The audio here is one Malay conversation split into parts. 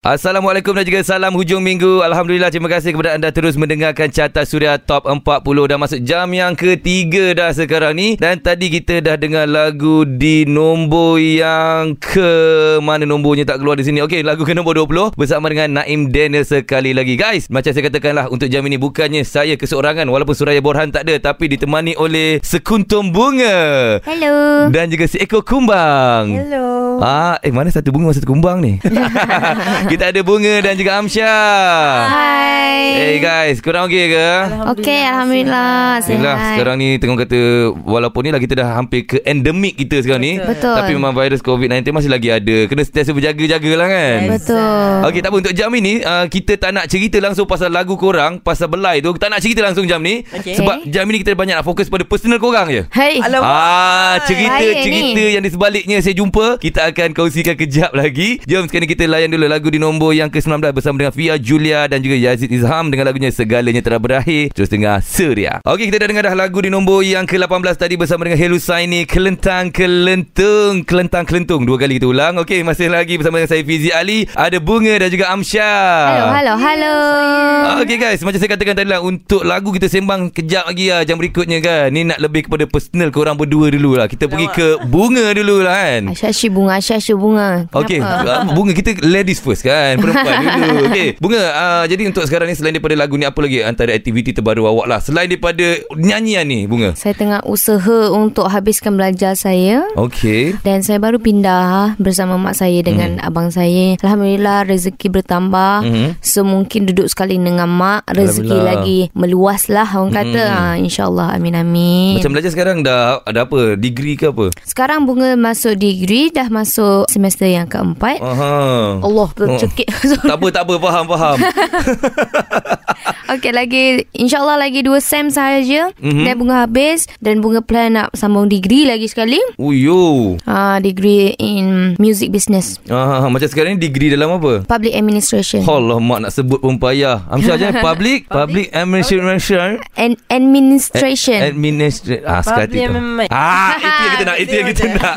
Assalamualaikum dan juga salam hujung minggu. Alhamdulillah, terima kasih kepada anda terus mendengarkan Carta Suria Top 40. Dah masuk jam yang ketiga dah sekarang ni. Dan tadi kita dah dengar lagu di nombor yang ke mana, nombornya tak keluar di sini. Okey, lagu ke nombor 20 bersama dengan Naim Daniel sekali lagi. Guys, macam saya katakanlah, untuk jam ini bukannya saya keseorangan, walaupun Suraya Borhan tak ada, tapi ditemani oleh sekuntum bunga. Hello. Dan juga seekor kumbang. Hello. Mana satu bunga, satu kumbang ni? Kita ada Bunga dan juga Amsyar. Hai. Hey guys, korang okey ke? Okey, Alhamdulillah. Sihat. Sekarang ni tengok kata, walaupun ni lah kita dah hampir ke endemik kita sekarang ni. Betul. Tapi memang virus COVID-19 masih lagi ada. Kena sentiasa berjaga-jaga lah kan. Betul. Okey, tak apa, untuk jam ini kita tak nak cerita langsung pasal lagu korang, pasal Belai tu. Tak nak cerita langsung jam ni. Okay. Sebab jam ni kita banyak nak fokus pada personal korang je. Hai. Cerita-cerita yang di sebaliknya saya jumpa, kita akan kongsikan kejap lagi. Jom sekarang kita layan dulu lagu di nombor yang ke-19 bersama dengan Fia Julia dan juga Yazid Izham dengan lagunya Segalanya Telah Berakhir. Terus dengar Suria. Okey, kita dah dengar dah lagu di nombor yang ke-18 tadi bersama dengan Helo Saini, Kelentang-Kelentung. Dua kali kita ulang. Okey, masih lagi bersama dengan saya Fizi Ali, ada Bunga dan juga Amsyar. Hello. Okey guys, macam saya katakan tadi lah, untuk lagu kita sembang kejap lagi lah, jam berikutnya kan. Ni nak lebih kepada personal korang berdua dulu lah. Kita pergi ke Bunga dulu lah kan. Asyasyu bunga. Okey, Bunga, kita ladies first kan, perempuan dulu. Okay, Bunga, jadi untuk sekarang ni, selain daripada lagu ni, apa lagi antara aktiviti terbaru awak lah, selain daripada nyanyian ni, Bunga? Saya tengah usaha untuk habiskan belajar saya. Okay. Dan saya baru pindah bersama mak saya dengan abang saya. Alhamdulillah, rezeki bertambah. So mungkin duduk sekali dengan mak, rezeki lagi meluas lah orang kata. InsyaAllah, amin. Macam belajar sekarang dah ada apa? Degree ke apa? Sekarang Bunga masuk degree, dah masuk semester yang keempat. Allah, tercekik. Tak apa, faham. Okey, lagi insyaAllah lagi 2 sem sahaja. Dan Bunga habis. Dan Bunga plan nak sambung degree lagi sekali. Degree in music business. Macam sekarang ni degree dalam apa? Public administration. Allah, mak nak sebut pun payah. Amsyar je. Public administration. Itu yang kita nak.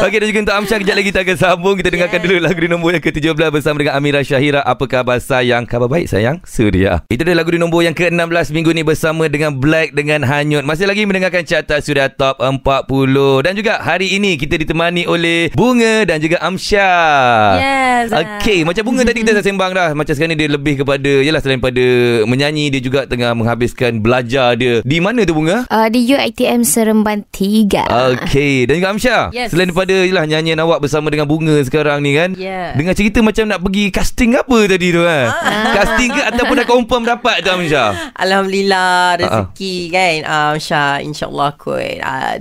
Okey, dan juga untuk Amsyar, kejap lagi kita akan sambung. Kita dengarkan dulu lagu di nombor yang ke-17 bersama dengan Amira Shahira, Apa Khabar Sayang. Khabar baik sayang, Suria. Itu dia lagu di nombor yang ke-16 minggu ni bersama dengan Black dengan Hanyut. Masih lagi mendengarkan Carta Suria Top 40. Dan juga hari ini kita ditemani oleh Bunga dan juga Amsyar. Yes. Okey, macam Bunga tadi kita dah sembang dah. Macam sekarang ni dia lebih kepada, yelah, selain pada menyanyi, dia juga tengah menghabiskan belajar dia. Di mana tu Bunga? Di UITM Seremban 3. Okey, dan juga Amsyar. Yes. Selain daripada yelah nyanyian awak bersama dengan Bunga sekarang ni kan. Yeah. Dengar cerita macam nak pergi casting apa tadi tu kan? Casting ke ataupun dah confirm dapat tu Amsyar? Alhamdulillah, rezeki kan Amsyar, insyaAllah kot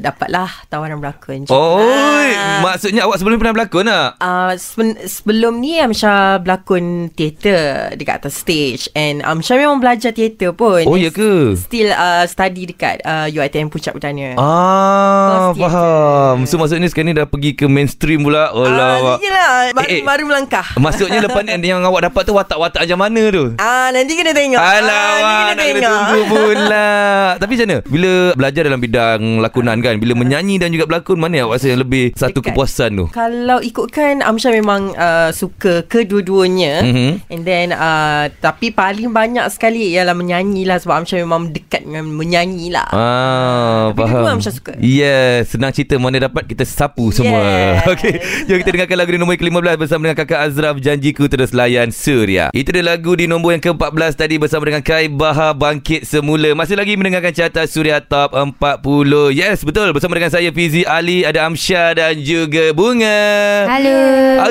dapatlah tawaran berlakon. Maksudnya awak sebelum pernah berlakon tak? Sebelum ni Amsyar berlakon teater dekat atas stage. And Amsyar memang belajar teater pun. Oh ya ke? Still study dekat UITM Puchong Perdana. Faham. So maksudnya sekarang ni dah pergi ke mainstream pula. Yelah, baru melangkah. Maksudnya lepas ni yang awak dapat tu watak-watak macam mana tu? Nanti kena tengok. Nak kena tunggu pula. Tapi macam mana? Bila belajar dalam bidang lakonan kan, bila menyanyi dan juga berlakon, mana awak rasa yang lebih satu kepuasan tu? Kalau ikutkan, Amsyar memang suka kedua-duanya. And then tapi paling banyak sekali ialah menyanyi lah, sebab Amsyar memang dekat dengan menyanyi lah. Faham. Amsyar suka. Yes. Senang cerita, mana dapat kita sapu semua. Okay, jom kita dengarkan lagu di nombor ke-15 bersama dengan kakak Azraf, Janjiku. Terus layan Suria. Itu dia lagu di nombor yang ke-14 tadi bersama dengan Kai Bahar, Bangkit Semula. Masih lagi mendengarkan Carta Suria Top 40. Yes, betul, bersama dengan saya Fizi Ali, ada Amsyar dan juga Bunga. Halo.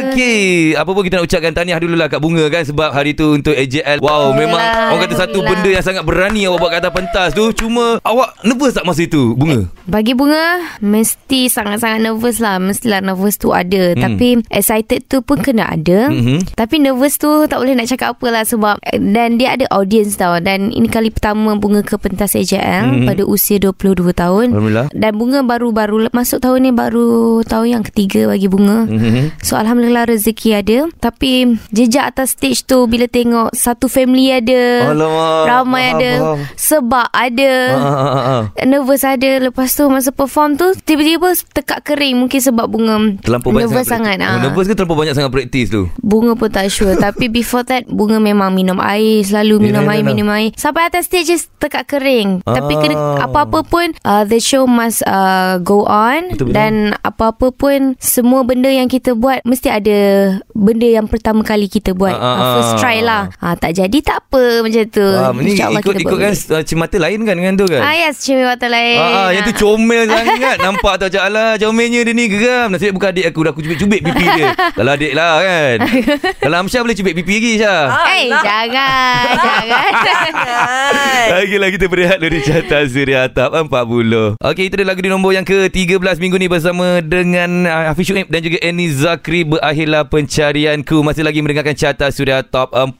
Okey, apa pun kita nak ucapkan tahniah dululah kat Bunga kan, sebab hari tu untuk EJL. Wow, memang orang kata satu benda yang sangat berani awak buat kat atas pentas tu. Cuma awak nervous tak masa itu, Bunga? Bagi Bunga, mesti sangat-sangat nervous lah. Mestilah nervous tu ada. Tapi excited tu pun kena ada. Tapi nervous tu tak boleh nak cakap apa lah, sebab dan dia ada audience Sains tau. Dan ini kali pertama bunga ke pentas EJL pada usia 22 tahun. Dan bunga baru-baru masuk tahun ni, baru tahun yang ketiga bagi bunga. So alhamdulillah rezeki ada. Tapi jejak atas stage tu, bila tengok satu family ada, alamak, ramai ada, sebab ada, nervous ada. Lepas tu masa perform tu tiba-tiba tekak kering, mungkin sebab bunga terlampau nervous sangat. Nervous ke terlampau banyak sangat praktis tu? Bunga pun tak sure. Tapi before that bunga memang minum air, selalu minum air, minum air, sampai atas stage tekak kering. Tapi kena apa-apa pun, the show must go on. Betul-betul. Dan apa-apa pun, semua benda yang kita buat mesti ada benda yang pertama kali kita buat, first try lah. Tak jadi tak apa, macam tu. Ini ikutkan cermata lain kan dengan tu kan? Yes, cermata lain. Yang tu comel sangat. Nampak tak macam, alah comelnya dia ni, geram. Nasib bukan adik aku, dah aku cubit-cubit pipi dia. Kalau adik lah kan. Kalau Amsyar boleh cubit pipi lagi Syah. Jangan. Jangan. Lagi-lagi kita berehat dari Carta Suria Top 40. Okey, itu dia lagu di nombor yang ke-13 minggu ni bersama dengan Hafiz Uib dan juga Annie Zakri. Berakhirlah pencarianku. Masih lagi mendengarkan Carta Suria Top 40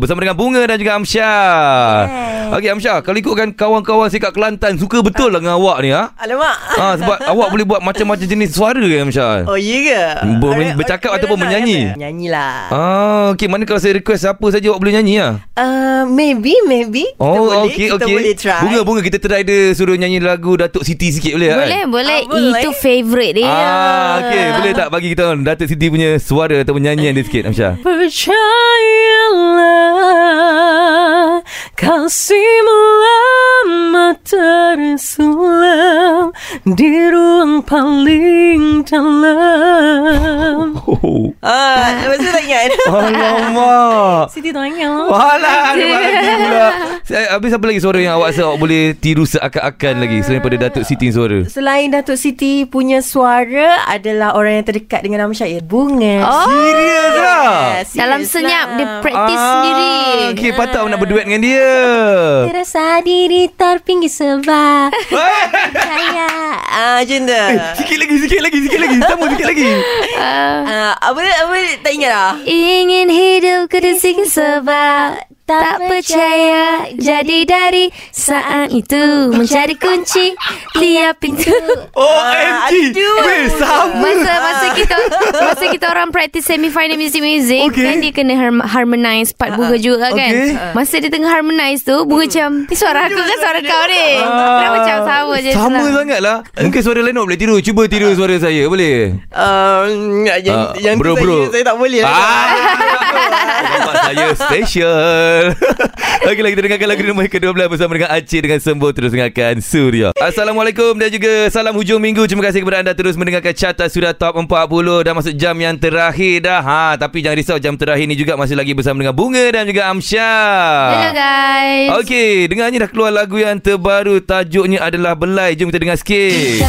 bersama dengan Bunga dan juga Amsyar. Okey Amsyar, kalau ikutkan kawan-kawan saya kat Kelantan, suka betul lah dengan awak ni. Alamak. Sebab awak boleh buat macam-macam jenis suara ke Amsyar? Oh ya ke? Bercakap ataupun menyanyi? Menyanyilah. Okey, mana kalau saya request siapa saja awak boleh nyanyi lah? Maybe Kita boleh try. Bunga kita try dia, suruh nyanyi lagu Datuk Siti sikit boleh? Boleh. Itu favourite dia. Okey, boleh tak bagi kita Datuk Siti punya suara atau nyanyian dia sikit Amsyar? Percayalah, kasihmu lama tersulam di ruang paling dalam. Masa tak ingat. Alamak, Siti tanya. Alah, ada lagi pula. Habis apa lagi suara yang awak rasa awak boleh tiru seakan-akan lagi selain daripada Datuk Siti suara? Selain Datuk Siti punya suara, adalah orang yang terdekat dengan Amsyar, Bunga. Serius lah. Dalam senyap dia praktis sendiri. Okey, patut nak berduet dengan dia. Terasa diri terpinggir sebab saya. Jenda. Sikit lagi. Sama sikit lagi. Apa tak ingat lah. Ingin hidup kedisikin sebab tak percaya, jadi dari saat itu mencari kunci tiap pintu. OMG, masa kita orang praktis semi-final music-music, kan dia kena harmonize part bunga juga kan. Masa dia tengah harmonize tu, bunga macam, suara aku kan suara kau ni, macam sama je. Sama sangat lah. Mungkin suara lain boleh tiru. Cuba tiru suara saya, boleh? Yang bro, saya tak boleh. Saya special. Lagi-lagi kita dengarkan lagu nombor ke-12 bersama dengan Acik dengan Sembo. Terus dengarkan Suria. Assalamualaikum dan juga salam hujung minggu. Terima kasih kepada anda terus mendengarkan Carta Suria Top 40. Dah masuk jam yang terakhir dah. Tapi jangan risau, jam terakhir ni juga masih lagi bersama dengan Bunga dan juga Amsyar. Hello guys. Okey, dengarnya dah keluar lagu yang terbaru, tajuknya adalah Belai. Jom kita dengar sikit.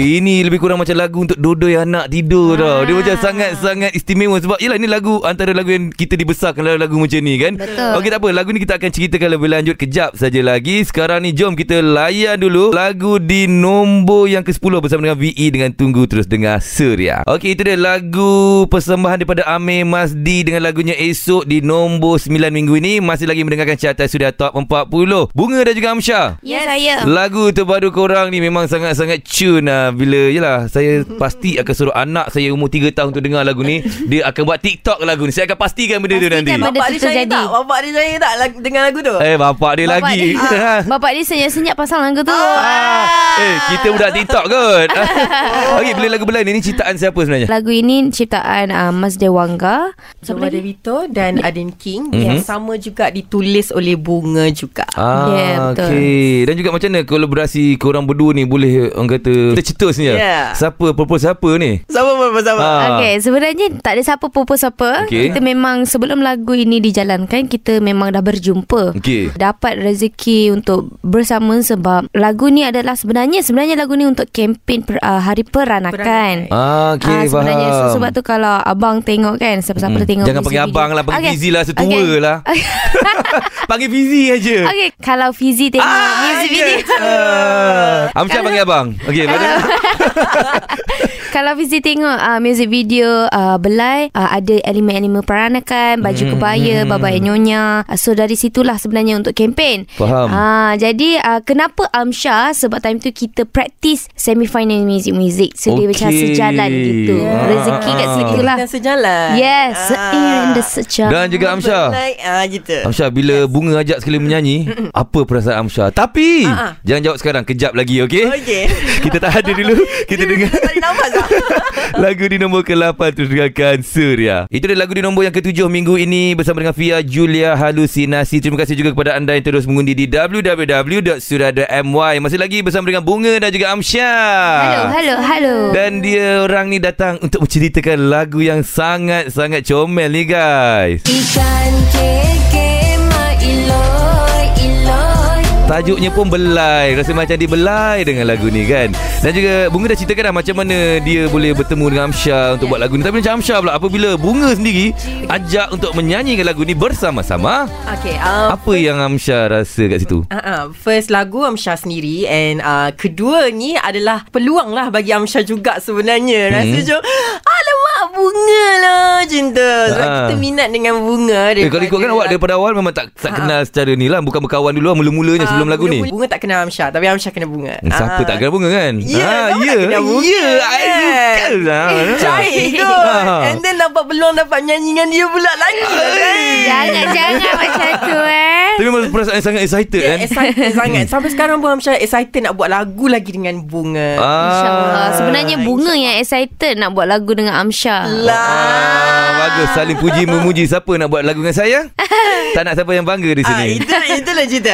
Ini lebih kurang macam lagu untuk dodoi anak tidur tau. Dia macam sangat-sangat istimewa. Sebab yelah, ni lagu antara lagu yang kita dibesarkan, lagu macam ni kan. Okey, tak apa, lagu ni kita akan ceritakan lebih lanjut kejap saja lagi. Sekarang ni jom kita layan dulu lagu di nombor yang ke-10 bersama dengan VE dengan Tunggu. Terus dengar Suria. Okey, itu dia lagu persembahan daripada Ameh Masdi dengan lagunya Esok di nombor 9 minggu ini. Masih lagi mendengarkan Carta Suria Top 40. Bunga dan juga Amsyar. Ya, saya. Lagu terbaru korang ni memang sangat-sangat cun lah. Bila saya pasti akan suruh anak saya umur 3 tahun tu dengar lagu ni. Dia akan buat TikTok lagu ni. Saya akan pastikan benda tu nanti. Bapak dia saya tak dengar lagu tu. Bapak dia lagi. Bapak dia senyap-senyap pasang lagu tu. Kita budak TikTok kot. Okey, boleh lagu Belai ni ciptaan siapa sebenarnya? Lagu ini ciptaan Mas Dewangga, Jomadavito dan Adin King, yang sama juga ditulis oleh Bunga juga. Dan juga macam mana kolaborasi korang berdua ni boleh orang kata tercetus ni? je. Yeah. Siapa propose siapa ni? Siapa propose siapa? Okey, sebenarnya tak ada siapa propose siapa. Okay. Kita memang sebelum lagu ini dijalankan, kita memang dah berjumpa. Okay. Dapat rezeki untuk bersama sebab lagu ni adalah sebenarnya lagu ni untuk kempen Hari Peranakan. Okey, sebenarnya faham. Sebab tu kalau abang tengok kan, siapa-siapa tengok. Jangan panggil abang lah, panggil Fizi lah, setua lah. Panggil Fizi aja. Okey, kalau Fizi tengok music video. Amsyar panggil abang. Okey, kalau Fizi tengok music video Belai, ada elemen-elemen peranakan, baju kebaya, babai nyonya. So dari situlah sebenarnya untuk kempen. Faham. Jadi kenapa Amsyar? Sebab time tu kita practice semi-final music. So dia macam sejalan gitu. Rezeki kat situ lah. Sejalan. Yes. Seiring dan sejalan. Dan juga Amsyar. Gitu. Amsyar, bila bunga ajak sekali menyanyi, apa perasaan Amsyar? Tapi jangan jawab sekarang, kejap lagi, okey? Kita tak ada dulu. Kita dengar lagu di nombor ke-8 Terdengarkan Suria. Itu adalah lagu di nombor yang ke-7 minggu ini bersama dengan Fia Julia Halusinasi. Terima kasih juga kepada anda yang terus mengundi di www.suria.my. Masih lagi bersama dengan Bunga dan juga Amsyar. Hello. Dan dia orang ni datang untuk menceritakan lagu yang sangat-sangat comel ni, guys. Ikan keke mailoi iloi. Tajuknya pun Belai. Rasa macam dia belai dengan lagu ni kan. Dan juga Bunga dah ceritakan dah macam mana dia boleh bertemu dengan Amsyar untuk buat lagu ni. Tapi macam Amsyar pula, apabila Bunga sendiri ajak untuk menyanyikan lagu ni bersama-sama, apa yang Amsyar rasa kat situ? First, lagu Amsyar sendiri. And kedua ni adalah peluang lah bagi Amsyar juga sebenarnya. Rasa macam Bunga lah cinta. Sebab kita minat dengan Bunga. Kalau ikutkan awak daripada awal memang tak kenal secara ni lah. Bukan berkawan dulu lah mula-mulanya sebelum lagu ni. Bunga tak kenal Amsyar, tapi Amsyar kenal Bunga. Siapa tak kenal Bunga kan? Ya, jahit tu. And then dapat peluang, dapat nyanyi dengan dia pula lagi. Jangan macam tu Tapi memang perasaan sangat excited kan? Excited sangat. Sampai sekarang pun Amsyar excited nak buat lagu lagi dengan Bunga. InsyaAllah. Sebenarnya Bunga yang excited nak buat lagu dengan Amsyar lah. Bagus, saling puji memuji. Siapa nak buat lagu dengan saya? Tak nak siapa yang bangga di sini. Itulah cerita.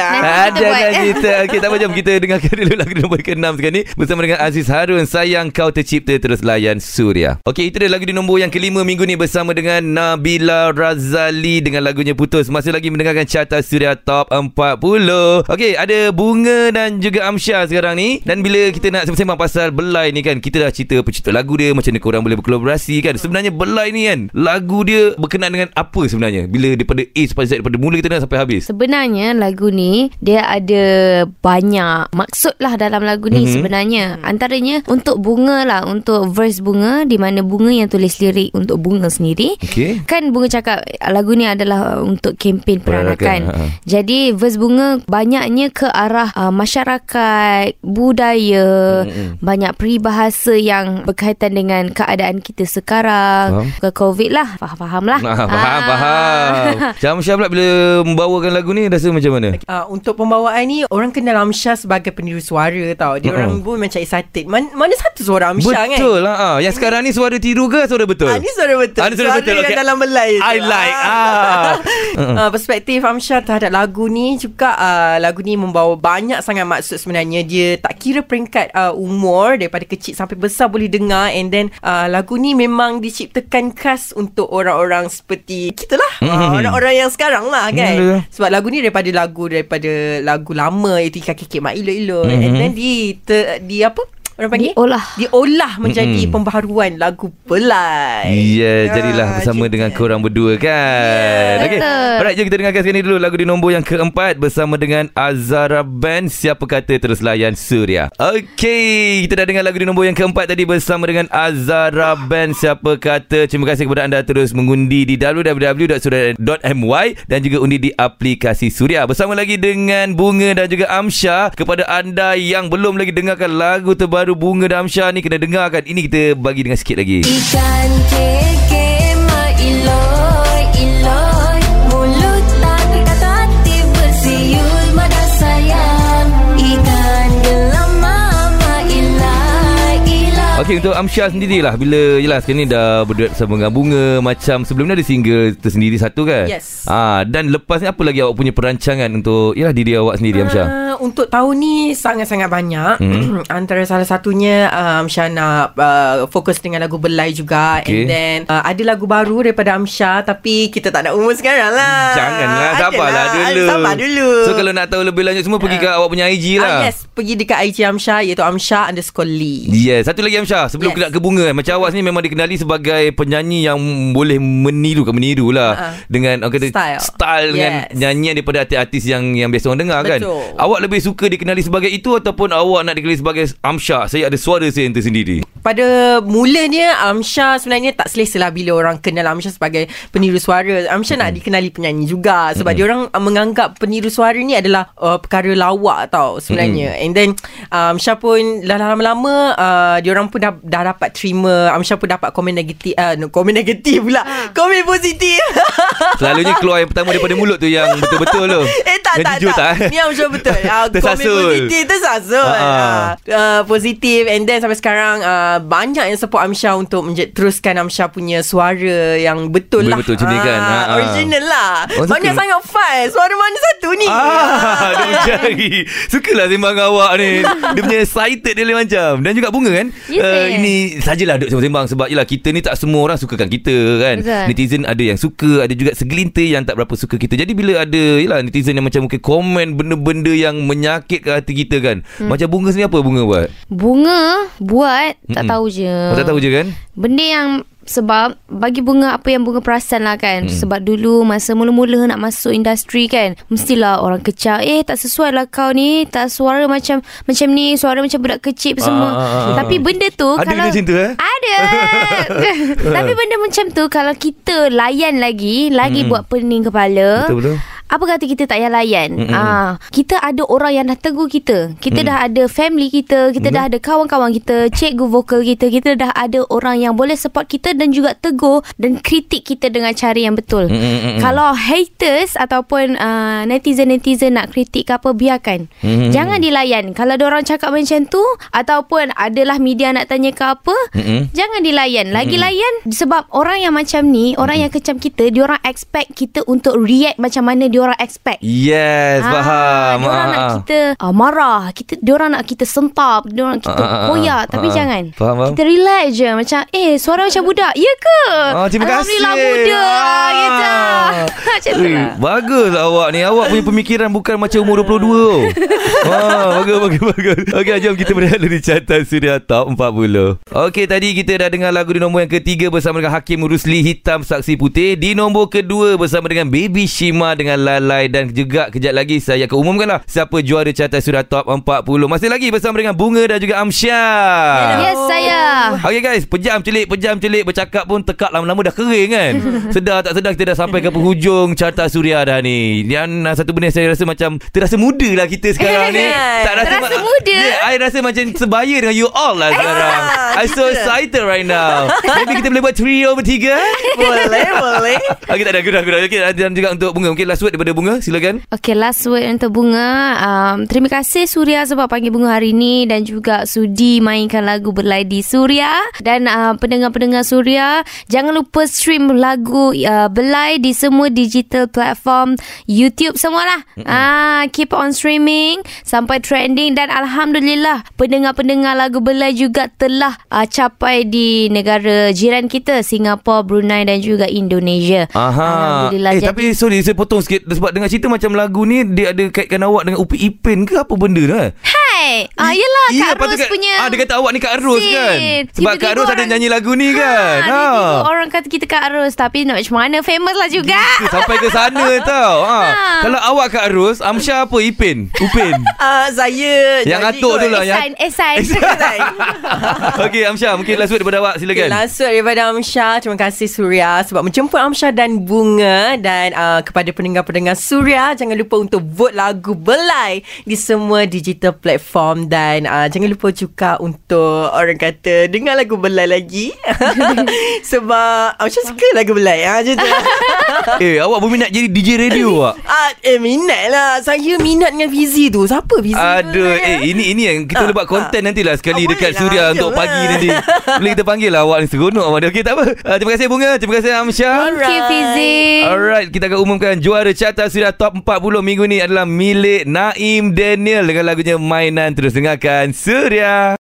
Adalah cerita. Okey, tak apa, jom kita dengarkan dulu lagu nombor ke-6 sekarang ni bersama dengan Aziz Harun, Sayang Kau Tercipta. Terus layan Suria. Okey, itu dia lagu di nombor yang ke-5 minggu ni bersama dengan Nabila Razali dengan lagunya Putus. Masih lagi mendengarkan Carta Suria Top 40. Okey, ada Bunga dan juga Amsyar sekarang ni. Dan bila kita nak sembang pasal Belai ni kan, kita dah cerita pencipta lagu dia, macam mana korang boleh berkolaborasi kan. Sebenarnya Belai ni kan, lagu dia berkenaan dengan apa sebenarnya? Bila daripada A sampai Z, daripada mula kita nak sampai habis. Sebenarnya lagu ni dia ada banyak maksud lah dalam lagu ni sebenarnya. Antaranya untuk Bunga lah, untuk verse Bunga, di mana Bunga yang tulis lirik untuk Bunga sendiri. Kan Bunga cakap lagu ni adalah untuk kempen peranakan. Jadi verse Bunga banyaknya ke arah masyarakat, budaya, banyak peribahasa yang berkaitan dengan keadaan kita sekarang, bukan COVID lah. Faham lah. Macam Amsyar pula bila membawakan lagu ni rasa macam mana? Untuk pembawaan ni, orang kenal Amsyar sebagai peniru suara tau. Dia orang pun macam excited. Mana satu suara Amsyar kan? Betul lah. Yang sekarang ni suara tiru ke suara betul? Ni suara betul. Ni suara betul. Yang dalam Belai I tu. Like perspektif Amsyar terhadap lagu ni juga, lagu ni membawa banyak sangat maksud sebenarnya. Dia tak kira peringkat umur, daripada kecil sampai besar boleh dengar. And then lagu ni memang diciptakan khas untuk orang-orang seperti kita lah. Orang-orang yang sekarang lah kan. Sebab lagu ni daripada lagu lama, itu Ikan Kekek Mak Ilo-Ilo. And then di orang panggil? Diolah menjadi pembaharuan lagu Belai. Jadilah bersama dengan korang berdua kan. Okey. Alright, jom kita dengarkan sekali dulu lagu di nombor yang ke-4 bersama dengan Azara Band, Siapa Kata. Terus layan Suria. Okey, kita dah dengar lagu di nombor yang ke-4 tadi bersama dengan Azara Band, Siapa Kata. Terima kasih kepada anda terus mengundi di www.suria.my dan juga undi di aplikasi Suria. Bersama lagi dengan Bunga dan juga Amsyar. Kepada anda yang belum lagi dengarkan lagu terbaru Bunga dan Amsyar ni, kena dengarkan. Ini kita bagi dengar sikit lagi. Ikan keke mai iloi iloi, mulut tapi kata hati bersiul mata sayang. Ikan gelam mai ilai ilai. Okey, untuk Amsyar sendirilah, bila jelas kini dah berduet bersama dengan Bunga, macam sebelum ni ada single tersendiri satu kan? Yes. Dan lepas ni apa lagi awak punya perancangan untuk diri awak sendiri Amsyar? untuk tahun ni sangat-sangat banyak. Antara salah satunya Amsyar nak fokus dengan lagu Belai juga. Okay. And then ada lagu baru daripada Amsyar, tapi kita tak nak umur sekarang lah. Janganlah, sabarlah dulu. Sabar dulu. So kalau nak tahu lebih lanjut semua, pergi ke awak punya IG lah. Yes, pergi dekat IG Amsyar, iaitu Amsyar_Lee. Yes, satu lagi Amsyar, sebelum kita nak ke bunga, macam awak ni memang dikenali sebagai penyanyi yang boleh meniru lah dengan kata style dengan nyanyian daripada artis yang biasa orang dengar. Betul. Kan, awak lebih suka dikenali sebagai itu ataupun awak nak dikenali sebagai Amsyar, saya ada suara saya yang tersendiri? Pada mulanya Amsyar sebenarnya tak selesa lah bila orang kenal Amsyar sebagai peniru suara. Amsyar nak dikenali penyanyi juga, sebab dia orang menganggap peniru suara ni adalah perkara lawak tau sebenarnya. And then Amsyar pun lama-lama dia orang pun dah dapat terima. Amsyar pun dapat komen negatif, komen positif. Selalunya keluar yang pertama daripada mulut tu yang betul-betul tu. Tak. Ni Amsyar betul. Komen positif, tersasul. Positif. And then sampai sekarang banyak yang support Amsyar untuk teruskan Amsyar punya suara yang betul lah. Betul jenis kan. Original lah. Banyak sangat fast. Suara mana satu ni? Dia mencari. Sukalah sembang awak ni. Dia punya excited dia lain macam. Dan juga bunga kan. Ini sajalah duduk sembang-sembang. Sebab yelah kita ni tak semua orang sukakan kita kan. Betul. Netizen ada yang suka, ada juga segelintir yang tak berapa suka kita. Jadi bila ada yelah netizen yang macam mungkin komen benda-benda yang menyakitkan hati kita kan. Macam bunga sendiri, apa bunga buat? Bunga buat tak tahu je. Oh, tak tahu je kan? Benda yang sebab bagi bunga apa yang bunga perasan lah kan. Sebab dulu masa mula-mula nak masuk industri kan, mestilah orang kecap, tak sesuai lah kau ni, tak suara macam ni, suara macam budak kecil semua. Tapi benda tu ada kalau, benda cinta ada. Tapi benda macam tu kalau kita layan lagi buat pening kepala. Betul-betul. Apa kata kita tak payah layan? Kita ada orang yang dah tegur kita. Kita dah ada family kita. Kita dah ada kawan-kawan kita, cikgu vokal kita. Kita dah ada orang yang boleh support kita dan juga tegur dan kritik kita dengan cara yang betul. Kalau haters ataupun netizen-netizen nak kritik ke apa, biarkan. Jangan dilayan. Kalau diorang cakap macam tu ataupun adalah media nak tanya ke apa, jangan dilayan. Lagi layan, sebab orang yang macam ni, orang yang kecam kita, diorang expect kita untuk react macam mana diorang expect. Yes, faham. Diorang nak kita marah, diorang nak kita sentap, diorang kita koyak. Tapi jangan. Faham. Kita relax je. Macam suara macam budak. Ya ke? Terima kasih. Alhamdulillah muda. Gitu. Macam tu lah. Bagus awak ni. Awak punya pemikiran bukan macam umur 22. Bagus. Okey, jom kita berada di Carta Suria Top 40. Okey, tadi kita dah dengar lagu di nombor yang ketiga bersama dengan Hakim Rusli, Hitam Saksi Putih. Di nombor kedua bersama dengan Baby Shima dengan Lalai, dan juga kejap lagi saya akan umumkan lah siapa juara Carta Suria Top 40. Masih lagi bersama dengan Bunga dan juga Amsyar. Yes, saya. Okay guys, pejam celik bercakap pun tekak lama-lama dah kering kan. Sedar tak sedar kita dah sampai ke penghujung Carta Suria dah ni. Dan satu benda saya rasa macam terasa muda lah kita sekarang ni. Tak terasa muda. I rasa macam sebaya dengan you all lah sekarang. I'm so excited right now. Maybe kita boleh buat 3/3. Boleh. Okay, tak ada gerak-gerak. Okay, dan juga untuk Bunga, mungkin last word daripada Bunga, silakan. Okay, last word untuk Bunga. Terima kasih Suria sebab panggil Bunga hari ni, dan juga sudi mainkan lagu Berlai di Suria. Dan pendengar-pendengar Suria, jangan lupa stream lagu Belai di semua digital platform, YouTube semualah. Keep on streaming sampai trending. Dan alhamdulillah pendengar-pendengar lagu Belai juga telah capai di negara jiran kita, Singapura, Brunei dan juga Indonesia. Alhamdulillah. Tapi sorry saya potong sikit, sebab dengar cerita macam lagu ni dia ada kaitkan awak dengan Upi Ipin ke apa benda lah. Yelah Kak Ros punya dia kata awak ni Kak Ros kan. Sebab Kak Ros ada nyanyi lagu ni kan. Orang kata kita Kak Ros, tapi nak macam mana, famous lah juga. Sampai ke sana tau. Kalau awak Kak Ros, Amsyar apa? Upin saya yang atuk tu lah. Ehsan. Okay Amsyar, mungkin last word daripada awak, silakan. Last word daripada Amsyar. Terima kasih Suria sebab menjemput Amsyar dan Bunga. Dan kepada pendengar-pendengar Suria, jangan lupa untuk vote lagu Belai di semua digital platform. Dan jangan lupa juga untuk orang kata dengar lagu Belai lagi. Sebab Amsyar suka lagu Belai. Macam tu. Awak berminat jadi DJ radio awak? Minat lah. Saya minat dengan Fizi tu. Siapa Fizi tu? Ini yang kita buat konten nantilah sekali dekat Suria untuk pagi nanti. Boleh kita panggil lah awak ni. Seronok awak ni. Okey, tak apa. Terima kasih Bunga. Terima kasih Amsyar. Thank you Fizi. Alright, kita akan umumkan juara Carta Suria Top 40 minggu ni adalah milik Naim Daniel dengan lagunya Mainan. Terus dengarkan Suria.